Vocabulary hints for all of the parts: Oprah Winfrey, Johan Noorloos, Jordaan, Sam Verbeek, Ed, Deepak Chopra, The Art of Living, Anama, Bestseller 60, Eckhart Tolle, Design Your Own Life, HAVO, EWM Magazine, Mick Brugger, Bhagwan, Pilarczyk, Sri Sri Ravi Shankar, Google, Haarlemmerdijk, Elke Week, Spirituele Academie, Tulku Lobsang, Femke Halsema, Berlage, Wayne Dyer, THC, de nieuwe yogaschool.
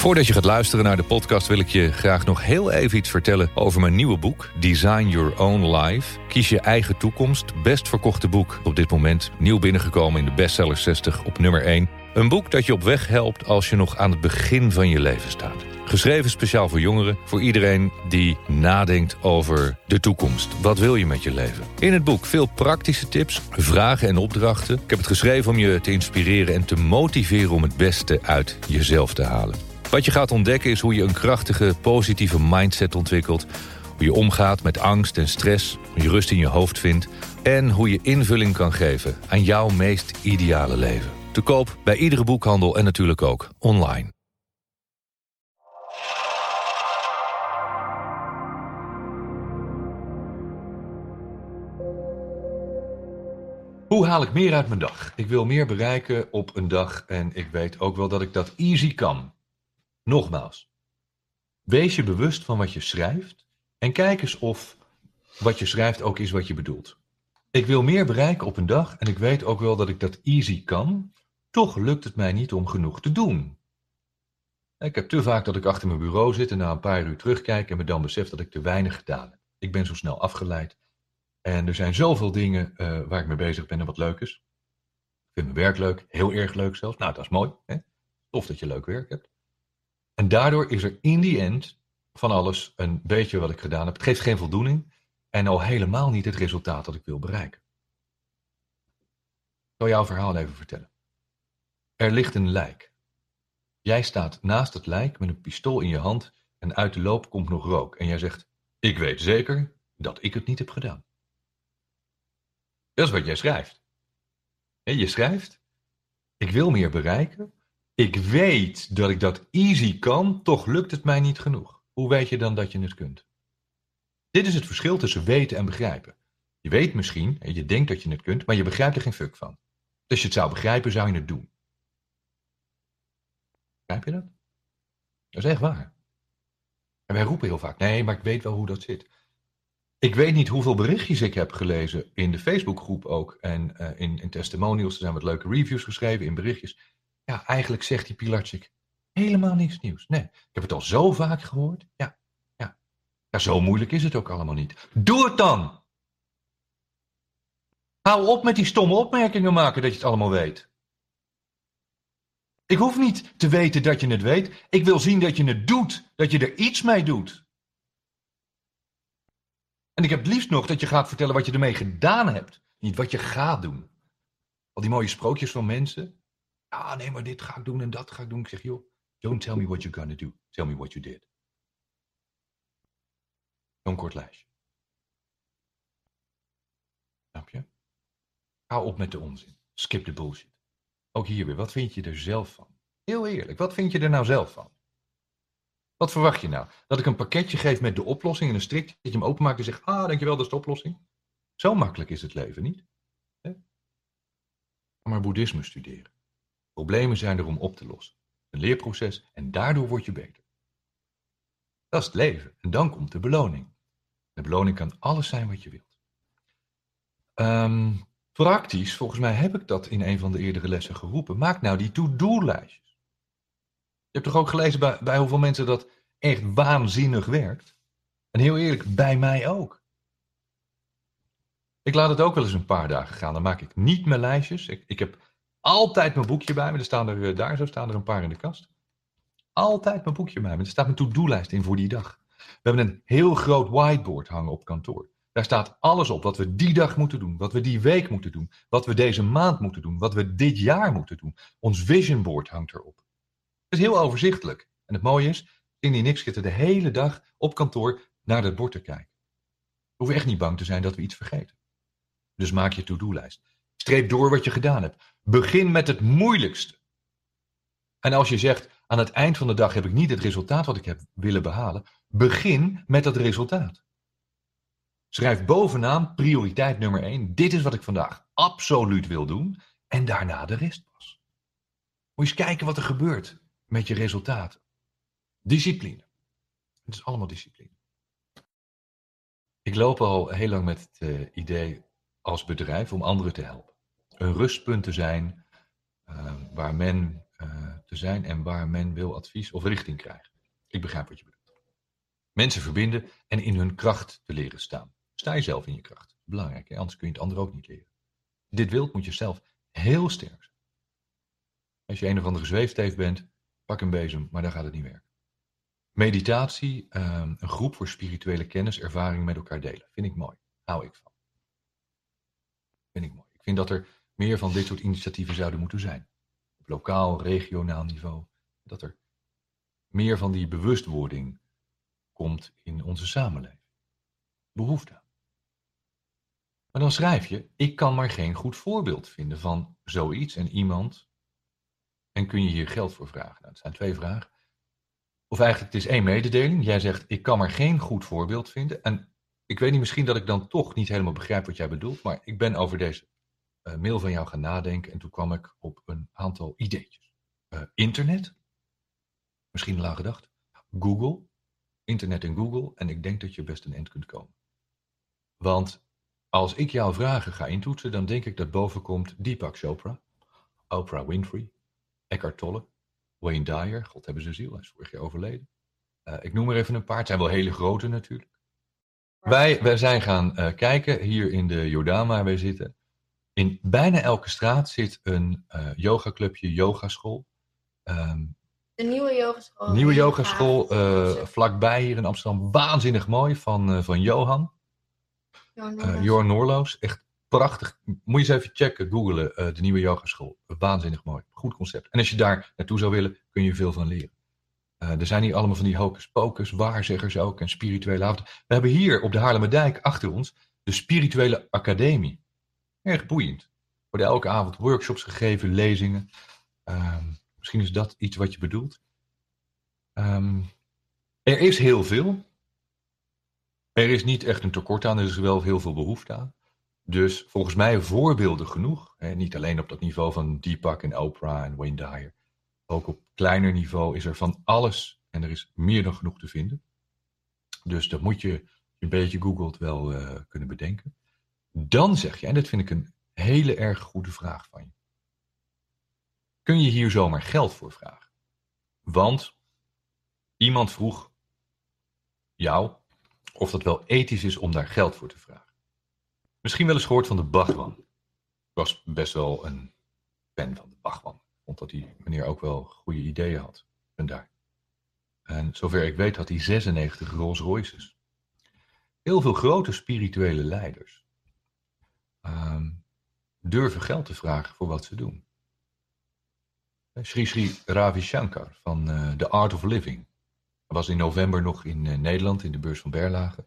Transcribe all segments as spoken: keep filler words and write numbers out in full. Voordat je gaat luisteren naar de podcast wil ik je graag nog heel even iets vertellen over mijn nieuwe boek Design Your Own Life. Kies je eigen toekomst, best verkochte boek. Op dit moment nieuw binnengekomen in de Bestseller zestig op nummer één. Een boek dat je op weg helpt als je nog aan het begin van je leven staat. Geschreven speciaal voor jongeren, voor iedereen die nadenkt over de toekomst. Wat wil je met je leven? In het boek veel praktische tips, vragen en opdrachten. Ik heb het geschreven om je te inspireren en te motiveren om het beste uit jezelf te halen. Wat je gaat ontdekken is hoe je een krachtige, positieve mindset ontwikkelt. Hoe je omgaat met angst en stress, hoe je rust in je hoofd vindt. En hoe je invulling kan geven aan jouw meest ideale leven. Te koop bij iedere boekhandel en natuurlijk ook online. Hoe haal ik meer uit mijn dag? Ik wil meer bereiken op een dag en ik weet ook wel dat ik dat easy kan. Nogmaals, wees je bewust van wat je schrijft en kijk eens of wat je schrijft ook is wat je bedoelt. Ik wil meer bereiken op een dag en ik weet ook wel dat ik dat easy kan. Toch lukt het mij niet om genoeg te doen. Ik heb te vaak dat ik achter mijn bureau zit en na een paar uur terugkijk en me dan besef dat ik te weinig gedaan heb. Ik ben zo snel afgeleid. En er zijn zoveel dingen uh, waar ik mee bezig ben en wat leuk is. Ik vind mijn werk leuk, heel erg leuk zelfs. Nou, dat is mooi. Hè? Tof dat je leuk werk hebt. En daardoor is er in die end van alles een beetje wat ik gedaan heb. Het geeft geen voldoening en al helemaal niet het resultaat dat ik wil bereiken. Ik zal jouw verhaal even vertellen. Er ligt een lijk. Jij staat naast het lijk met een pistool in je hand en uit de loop komt nog rook. En jij zegt, ik weet zeker dat ik het niet heb gedaan. Dat is wat jij schrijft. En je schrijft, ik wil meer bereiken. Ik weet dat ik dat easy kan, toch lukt het mij niet genoeg. Hoe weet je dan dat je het kunt? Dit is het verschil tussen weten en begrijpen. Je weet misschien, en je denkt dat je het kunt, maar je begrijpt er geen fuck van. Als je het zou begrijpen, zou je het doen. Begrijp je dat? Dat is echt waar. En wij roepen heel vaak, nee, maar ik weet wel hoe dat zit. Ik weet niet hoeveel berichtjes ik heb gelezen in de Facebookgroep ook. En uh, in, in testimonials, er zijn wat leuke reviews geschreven, in berichtjes. Ja, eigenlijk zegt die Pilarczyk helemaal niks nieuws. Nee, ik heb het al zo vaak gehoord. Ja, ja. Ja, zo moeilijk is het ook allemaal niet. Doe het dan! Hou op met die stomme opmerkingen maken dat je het allemaal weet. Ik hoef niet te weten dat je het weet. Ik wil zien dat je het doet. Dat je er iets mee doet. En ik heb het liefst nog dat je gaat vertellen wat je ermee gedaan hebt. Niet wat je gaat doen. Al die mooie sprookjes van mensen. Ah, nee, maar dit ga ik doen en dat ga ik doen. Ik zeg, joh, don't tell me what you're gonna do. Tell me what you did. Zo'n kort lijstje. Snap je? Hou op met de onzin. Skip de bullshit. Ook hier weer, wat vind je er zelf van? Heel eerlijk, wat vind je er nou zelf van? Wat verwacht je nou? Dat ik een pakketje geef met de oplossing en een strik dat je hem openmaakt en zegt, ah, dankjewel, dat is de oplossing. Zo makkelijk is het leven niet. Hè? Maar boeddhisme studeren. Problemen zijn er om op te lossen. Een leerproces en daardoor word je beter. Dat is het leven. En dan komt de beloning. De beloning kan alles zijn wat je wilt. Um, praktisch, volgens mij heb ik dat in een van de eerdere lessen geroepen. Maak nou die to-do-lijstjes. Je hebt toch ook gelezen bij, bij hoeveel mensen dat echt waanzinnig werkt? En heel eerlijk, bij mij ook. Ik laat het ook wel eens een paar dagen gaan. Dan maak ik niet mijn lijstjes. Ik, ik heb altijd mijn boekje bij me. Er staan er, daar zo staan er een paar in de kast. Altijd mijn boekje bij me. Er staat mijn to-do-lijst in voor die dag. We hebben een heel groot whiteboard hangen op kantoor. Daar staat alles op wat we die dag moeten doen. Wat we die week moeten doen. Wat we deze maand moeten doen. Wat we dit jaar moeten doen. Ons vision board hangt erop. Het is heel overzichtelijk. En het mooie is, in die niks zitten de hele dag op kantoor naar dat bord te kijken. We hoeven echt niet bang te zijn dat we iets vergeten. Dus maak je to-do-lijst. Streep door wat je gedaan hebt. Begin met het moeilijkste. En als je zegt, aan het eind van de dag heb ik niet het resultaat wat ik heb willen behalen. Begin met dat resultaat. Schrijf bovenaan prioriteit nummer één. Dit is wat ik vandaag absoluut wil doen. En daarna de rest pas. Moet je eens kijken wat er gebeurt. Met je resultaten. Discipline. Het is allemaal discipline. Ik loop al heel lang met het uh, idee als bedrijf om anderen te helpen. Een rustpunt te zijn uh, waar men uh, te zijn en waar men wil advies of richting krijgen. Ik begrijp wat je bedoelt. Mensen verbinden en in hun kracht te leren staan. Sta je zelf in je kracht. Belangrijk, hè? Anders kun je het ander ook niet leren. Dit wilt, moet je zelf heel sterk zijn. Als je een of andere zweefteef bent, pak een bezem, maar dan gaat het niet werken. Meditatie, um, een groep voor spirituele kennis, ervaring met elkaar delen. Vind ik mooi. Hou ik van. Vind ik mooi. Ik vind dat er meer van dit soort initiatieven zouden moeten zijn. Op lokaal, regionaal niveau. Dat er meer van die bewustwording komt in onze samenleving. Behoefte. Maar dan schrijf je, ik kan maar geen goed voorbeeld vinden van zoiets en iemand. En kun je hier geld voor vragen? Nou, het zijn twee vragen. Of eigenlijk, het is één mededeling. Jij zegt, ik kan maar geen goed voorbeeld vinden. En ik weet niet, misschien dat ik dan toch niet helemaal begrijp wat jij bedoelt. Maar ik ben over deze uh, mail van jou gaan nadenken. En toen kwam ik op een aantal ideetjes. Uh, internet. Misschien laag gedacht. Google. Internet en Google. En ik denk dat je best een eind kunt komen. Want als ik jouw vragen ga intoetsen, dan denk ik dat boven komt Deepak Chopra. Oprah Winfrey. Eckhart Tolle, Wayne Dyer, God hebben zijn ziel, hij is vorig jaar overleden. Uh, ik noem er even een paar, het zijn wel hele grote natuurlijk. Wij, wij zijn gaan uh, kijken, hier in de Jordaan waar wij zitten. In bijna elke straat zit een uh, yogaclubje, yogaschool. Um, de nieuwe yogaschool. Nieuwe yogaschool, uh, vlakbij hier in Amsterdam. Waanzinnig mooi, van, uh, van Johan. Uh, Johan Noorloos, echt. Prachtig. Moet je eens even checken, googlen, uh, de nieuwe yogaschool. Waanzinnig mooi. Goed concept. En als je daar naartoe zou willen, kun je veel van leren. Uh, er zijn hier allemaal van die hocus-pocus, waarzeggers ook en spirituele avond. We hebben hier op de Haarlemmerdijk achter ons de Spirituele Academie. Erg boeiend. Er worden elke avond workshops gegeven, lezingen. Um, misschien is dat iets wat je bedoelt. Um, er is heel veel. Er is niet echt een tekort aan, er is wel heel veel behoefte aan. Dus volgens mij voorbeelden genoeg. Hè? Niet alleen op dat niveau van Deepak en Oprah en Wayne Dyer. Ook op kleiner niveau is er van alles. En er is meer dan genoeg te vinden. Dus dat moet je een beetje googelt wel uh, kunnen bedenken. Dan zeg je, en dat vind ik een hele erg goede vraag van je. Kun je hier zomaar geld voor vragen? Want iemand vroeg jou of dat wel ethisch is om daar geld voor te vragen. Misschien wel eens gehoord van de Bhagwan. Ik was best wel een fan van de Bhagwan. Omdat die meneer ook wel goede ideeën had. En daar. En zover ik weet had hij zesennegentig Rolls Royces. Heel veel grote spirituele leiders. Um, durven geld te vragen voor wat ze doen. Sri Sri Ravi Shankar van uh, The Art of Living. Hij was in november nog in uh, Nederland in de beurs van Berlage.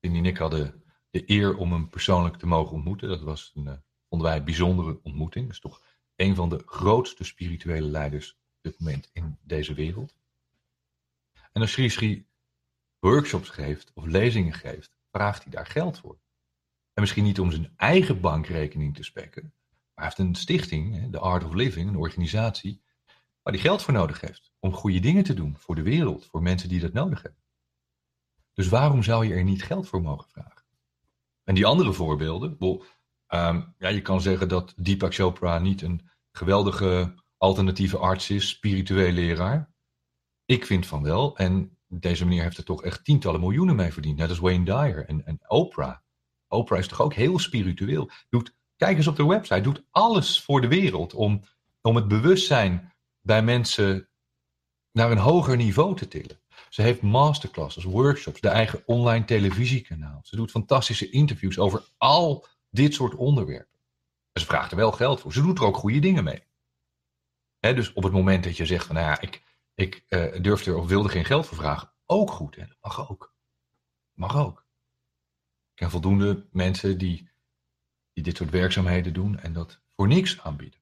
Cindy en ik hadden de eer om hem persoonlijk te mogen ontmoeten. Dat was een, uh, vonden wij een bijzondere ontmoeting. Dat is toch een van de grootste spirituele leiders op dit moment in deze wereld. En als Sri Sri workshops geeft of lezingen geeft, vraagt hij daar geld voor. En misschien niet om zijn eigen bankrekening te spekken, maar hij heeft een stichting, The Art of Living, een organisatie, waar hij geld voor nodig heeft om goede dingen te doen voor de wereld, voor mensen die dat nodig hebben. Dus waarom zou je er niet geld voor mogen vragen? En die andere voorbeelden, well, um, ja, je kan zeggen dat Deepak Chopra niet een geweldige alternatieve arts is, spiritueel leraar. Ik vind van wel, en deze meneer heeft er toch echt tientallen miljoenen mee verdiend. Net als Wayne Dyer en, en Oprah. Oprah is toch ook heel spiritueel. Doet, kijk eens op de website, doet alles voor de wereld om, om het bewustzijn bij mensen naar een hoger niveau te tillen. Ze heeft masterclasses, workshops, de eigen online televisiekanaal. Ze doet fantastische interviews over al dit soort onderwerpen. En ze vraagt er wel geld voor. Ze doet er ook goede dingen mee. He, dus op het moment dat je zegt van, nou ja, ik, ik uh, durfde of wilde geen geld voor vragen. Ook goed, hè? Dat mag ook. Mag ook. Ik ken voldoende mensen die, die dit soort werkzaamheden doen en dat voor niks aanbieden.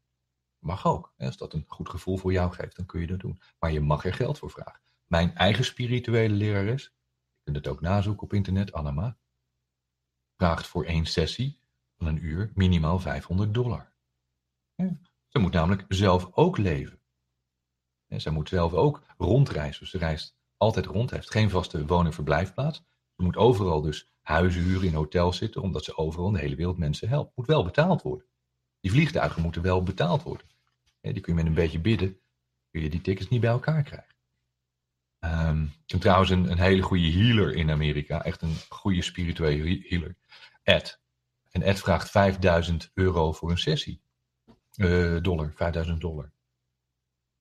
Mag ook. He, als dat een goed gevoel voor jou geeft, dan kun je dat doen. Maar je mag er geld voor vragen. Mijn eigen spirituele lerares, je kunt het ook nazoeken op internet, Anama, vraagt voor één sessie van een uur minimaal vijfhonderd dollar. Ja, ze moet namelijk zelf ook leven. Ja, ze moet zelf ook rondreizen. Dus ze reist altijd rond, heeft geen vaste woon- en verblijfplaats. Ze moet overal dus huizen huren, in hotels zitten, omdat ze overal in de hele wereld mensen helpt. Moet wel betaald worden. Die vliegtuigen moeten wel betaald worden. die kun je met een beetje bidden, kun je die tickets niet bij elkaar krijgen. Um, en trouwens een, een hele goede healer in Amerika, echt een goede spirituele healer, Ed. En Ed vraagt vijfduizend euro voor een sessie. Uh, dollar, vijfduizend dollar.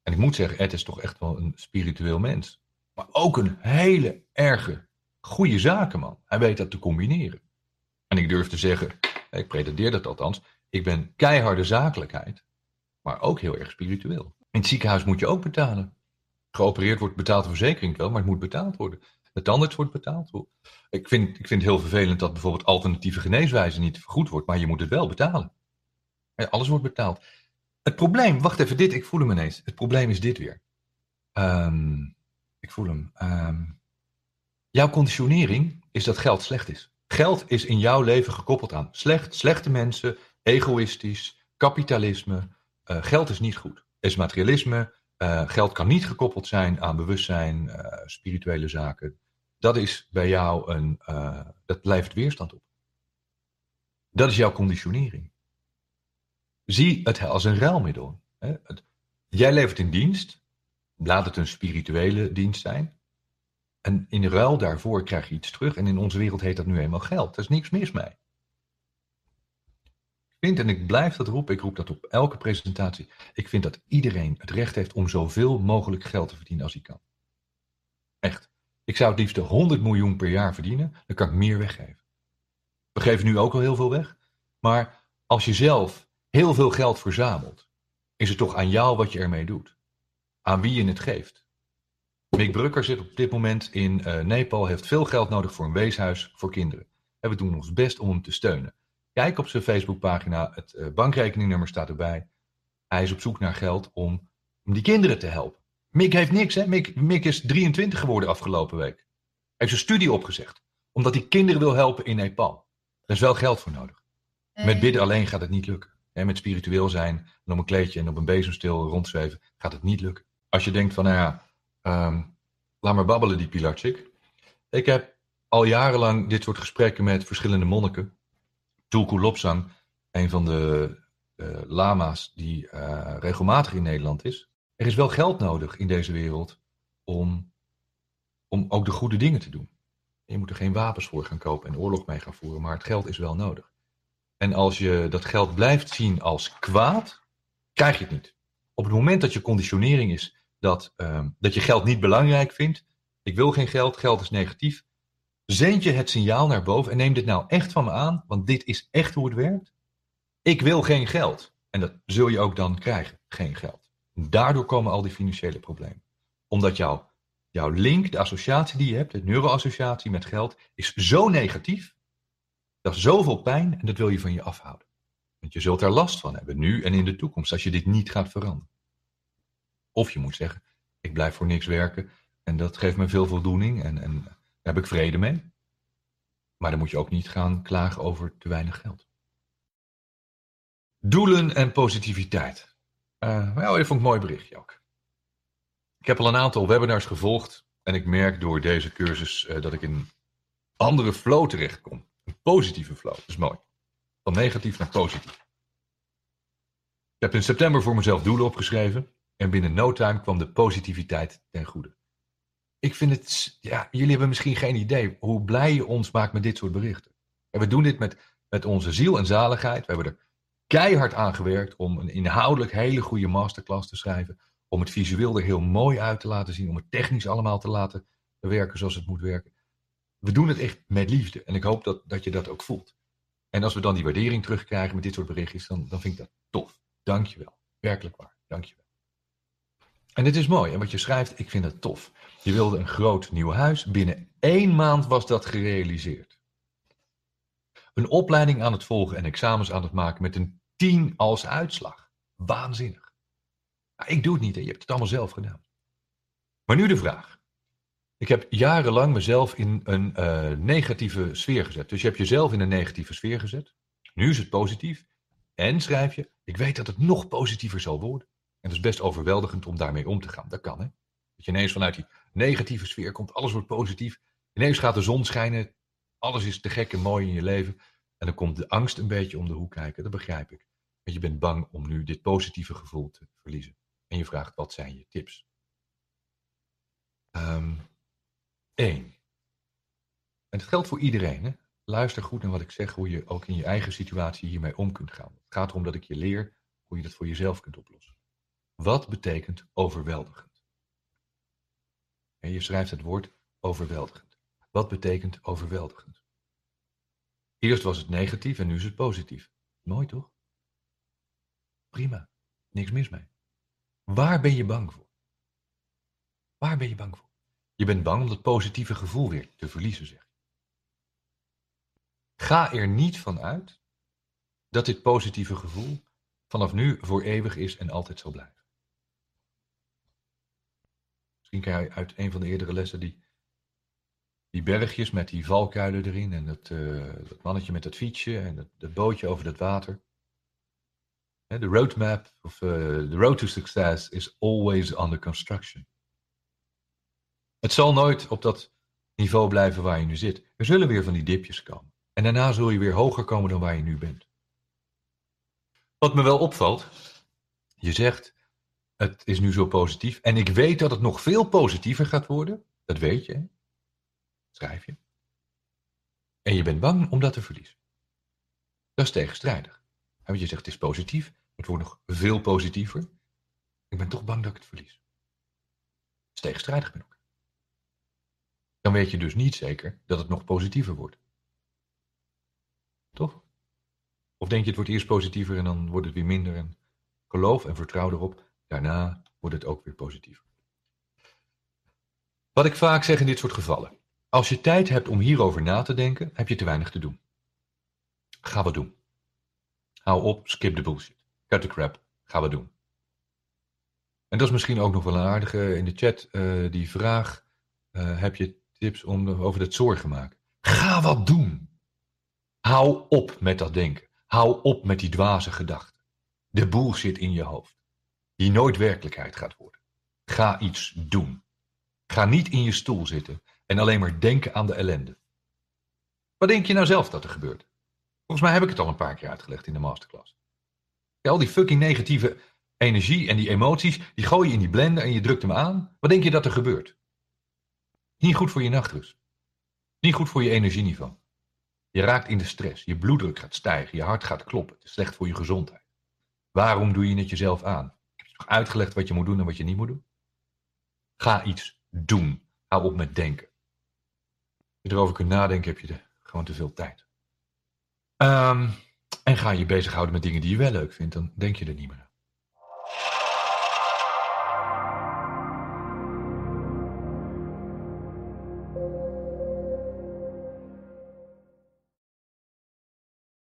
En ik moet zeggen, Ed is toch echt wel een spiritueel mens. Maar ook een hele erge, goede zakenman. Hij weet dat te combineren. En ik durf te zeggen, ik pretendeer dat althans, ik ben keiharde zakelijkheid, maar ook heel erg spiritueel. In het ziekenhuis moet je ook betalen. Geopereerd wordt betaald de verzekering wel, maar het moet betaald worden. De tandarts wordt betaald. Ik vind, ik vind het heel vervelend dat bijvoorbeeld alternatieve geneeswijzen niet vergoed wordt, maar je moet het wel betalen. Ja, alles wordt betaald. Het probleem, wacht even, dit, ik voel hem ineens. Het probleem is dit weer. Um, ik voel hem. Um, jouw conditionering is dat geld slecht is. Geld is in jouw leven gekoppeld aan slecht, slechte mensen, egoïstisch, kapitalisme. Uh, geld is niet goed. Is materialisme. Uh, geld kan niet gekoppeld zijn aan bewustzijn, uh, spirituele zaken. Dat is bij jou een, uh, dat levert weerstand op. Dat is jouw conditionering. Zie het als een ruilmiddel. Hè? Het, jij levert een dienst, laat het een spirituele dienst zijn. En in ruil daarvoor krijg je iets terug. En in onze wereld heet dat nu eenmaal geld. Er is niks mis mee. Ik vind, en ik blijf dat roepen, ik roep dat op elke presentatie. Ik vind dat iedereen het recht heeft om zoveel mogelijk geld te verdienen als hij kan. Echt. Ik zou het liefst honderd miljoen per jaar verdienen. Dan kan ik meer weggeven. We geven nu ook al heel veel weg. Maar als je zelf heel veel geld verzamelt, is het toch aan jou wat je ermee doet. Aan wie je het geeft. Mick Brugger zit op dit moment in uh, Nepal, heeft veel geld nodig voor een weeshuis voor kinderen. En we doen ons best om hem te steunen. Kijk op zijn Facebookpagina, het uh, bankrekeningnummer staat erbij. Hij is op zoek naar geld om, om die kinderen te helpen. Mick heeft niks, hè? Mick, Mick is drieëntwintig geworden afgelopen week. Hij heeft zijn studie opgezegd, omdat hij kinderen wil helpen in Nepal. Daar is wel geld voor nodig. Met bidden alleen gaat het niet lukken. He, met spiritueel zijn, en op een kleedje en op een bezemsteel rondzweven, gaat het niet lukken. Als je denkt van, nou ja, Um, laat maar babbelen die Pilarchik. Ik heb al jarenlang dit soort gesprekken met verschillende monniken. Tulku Lobsang, een van de uh, lama's die uh, regelmatig in Nederland is. Er is wel geld nodig in deze wereld om, om ook de goede dingen te doen. Je moet er geen wapens voor gaan kopen en oorlog mee gaan voeren, maar het geld is wel nodig. En als je dat geld blijft zien als kwaad, krijg je het niet. Op het moment dat je conditionering is, Dat, uh, dat je geld niet belangrijk vindt. Ik wil geen geld, geld is negatief. Zend je het signaal naar boven en neem dit nou echt van me aan, want dit is echt hoe het werkt. Ik wil geen geld. En dat zul je ook dan krijgen, geen geld. Daardoor komen al die financiële problemen. Omdat jouw, jouw link, de associatie die je hebt, de neuroassociatie met geld, is zo negatief. Dat is zoveel pijn en dat wil je van je afhouden. Want je zult daar last van hebben, nu en in de toekomst, als je dit niet gaat veranderen. Of je moet zeggen, ik blijf voor niks werken en dat geeft me veel voldoening en, en daar heb ik vrede mee. Maar dan moet je ook niet gaan klagen over te weinig geld. Doelen en positiviteit. Uh, nou, dit vond ik een mooi berichtje ook. Ik heb al een aantal webinars gevolgd en ik merk door deze cursus uh, dat ik in een andere flow terechtkom. Een positieve flow, dat is mooi. Van negatief naar positief. Ik heb in september voor mezelf doelen opgeschreven. En binnen no time kwam de positiviteit ten goede. Ik vind het, ja, jullie hebben misschien geen idee hoe blij je ons maakt met dit soort berichten. En we doen dit met, met onze ziel en zaligheid. We hebben er keihard aan gewerkt om een inhoudelijk hele goede masterclass te schrijven. Om het visueel er heel mooi uit te laten zien. Om het technisch allemaal te laten werken zoals het moet werken. We doen het echt met liefde. En ik hoop dat, dat je dat ook voelt. En als we dan die waardering terugkrijgen met dit soort berichtjes, dan, dan vind ik dat tof. Dank je wel. Werkelijk waar. Dank je wel. En het is mooi. En wat je schrijft, ik vind het tof. Je wilde een groot nieuw huis. Binnen één maand was dat gerealiseerd. Een opleiding aan het volgen en examens aan het maken met een tien als uitslag. Waanzinnig. Nou, ik doe het niet. Hè. Je hebt het allemaal zelf gedaan. Maar nu de vraag. Ik heb jarenlang mezelf in een uh, negatieve sfeer gezet. Dus je hebt jezelf in een negatieve sfeer gezet. Nu is het positief. En schrijf je, ik weet dat het nog positiever zal worden. En dat is best overweldigend om daarmee om te gaan. Dat kan, hè? Dat je ineens vanuit die negatieve sfeer komt. Alles wordt positief. Ineens gaat de zon schijnen. Alles is te gek en mooi in je leven. En dan komt de angst een beetje om de hoek kijken. Dat begrijp ik. Want je bent bang om nu dit positieve gevoel te verliezen. En je vraagt, wat zijn je tips? Um, Eén. En dat geldt voor iedereen. Hè? Luister goed naar wat ik zeg, hoe je ook in je eigen situatie hiermee om kunt gaan. Het gaat erom dat ik je leer hoe je dat voor jezelf kunt oplossen. Wat betekent overweldigend? En je schrijft het woord overweldigend. Wat betekent overweldigend? Eerst was het negatief en nu is het positief. Mooi toch? Prima, niks mis mee. Waar ben je bang voor? Waar ben je bang voor? Je bent bang om dat positieve gevoel weer te verliezen, zeg je. Ga er niet van uit dat dit positieve gevoel vanaf nu voor eeuwig is en altijd zal blijven. Misschien kan je uit een van de eerdere lessen die, die bergjes met die valkuilen erin en dat, uh, dat mannetje met dat fietsje en dat, dat bootje over dat water. De roadmap, of de uh, road to success is always under construction. Het zal nooit op dat niveau blijven waar je nu zit. Er zullen weer van die dipjes komen. En daarna zul je weer hoger komen dan waar je nu bent. Wat me wel opvalt, je zegt, het is nu zo positief. En ik weet dat het nog veel positiever gaat worden. Dat weet je. Hè? Schrijf je. En je bent bang om dat te verliezen. Dat is tegenstrijdig. Want je zegt, het is positief. Het wordt nog veel positiever. Ik ben toch bang dat ik het verlies. Dat is tegenstrijdig ben ik. Dan weet je dus niet zeker dat het nog positiever wordt. Toch? Of denk je het wordt eerst positiever en dan wordt het weer minder. En geloof en vertrouw erop, daarna wordt het ook weer positiever. Wat ik vaak zeg in dit soort gevallen. Als je tijd hebt om hierover na te denken, heb je te weinig te doen. Ga wat doen. Hou op, skip de bullshit. Cut the crap, ga wat doen. En dat is misschien ook nog wel een aardige in de chat, uh, die vraag. Uh, heb je tips om over dat zorgen maken. Ga wat doen. Hou op met dat denken. Hou op met die dwaze gedachten. De bullshit in je hoofd. Die nooit werkelijkheid gaat worden. Ga iets doen. Ga niet in je stoel zitten. En alleen maar denken aan de ellende. Wat denk je nou zelf dat er gebeurt? Volgens mij heb ik het al een paar keer uitgelegd in de masterclass. Ja, al die fucking negatieve energie en die emoties. Die gooi je in die blender en je drukt hem aan. Wat denk je dat er gebeurt? Niet goed voor je nachtrust. Niet goed voor je energieniveau. Je raakt in de stress. Je bloeddruk gaat stijgen. Je hart gaat kloppen. Het is slecht voor je gezondheid. Waarom doe je het jezelf aan? Ik heb je toch uitgelegd wat je moet doen en wat je niet moet doen? Ga iets doen. Hou op met denken. Als je erover kunt nadenken, heb je er gewoon te veel tijd. Um, en ga je bezighouden met dingen die je wel leuk vindt. Dan denk je er niet meer aan.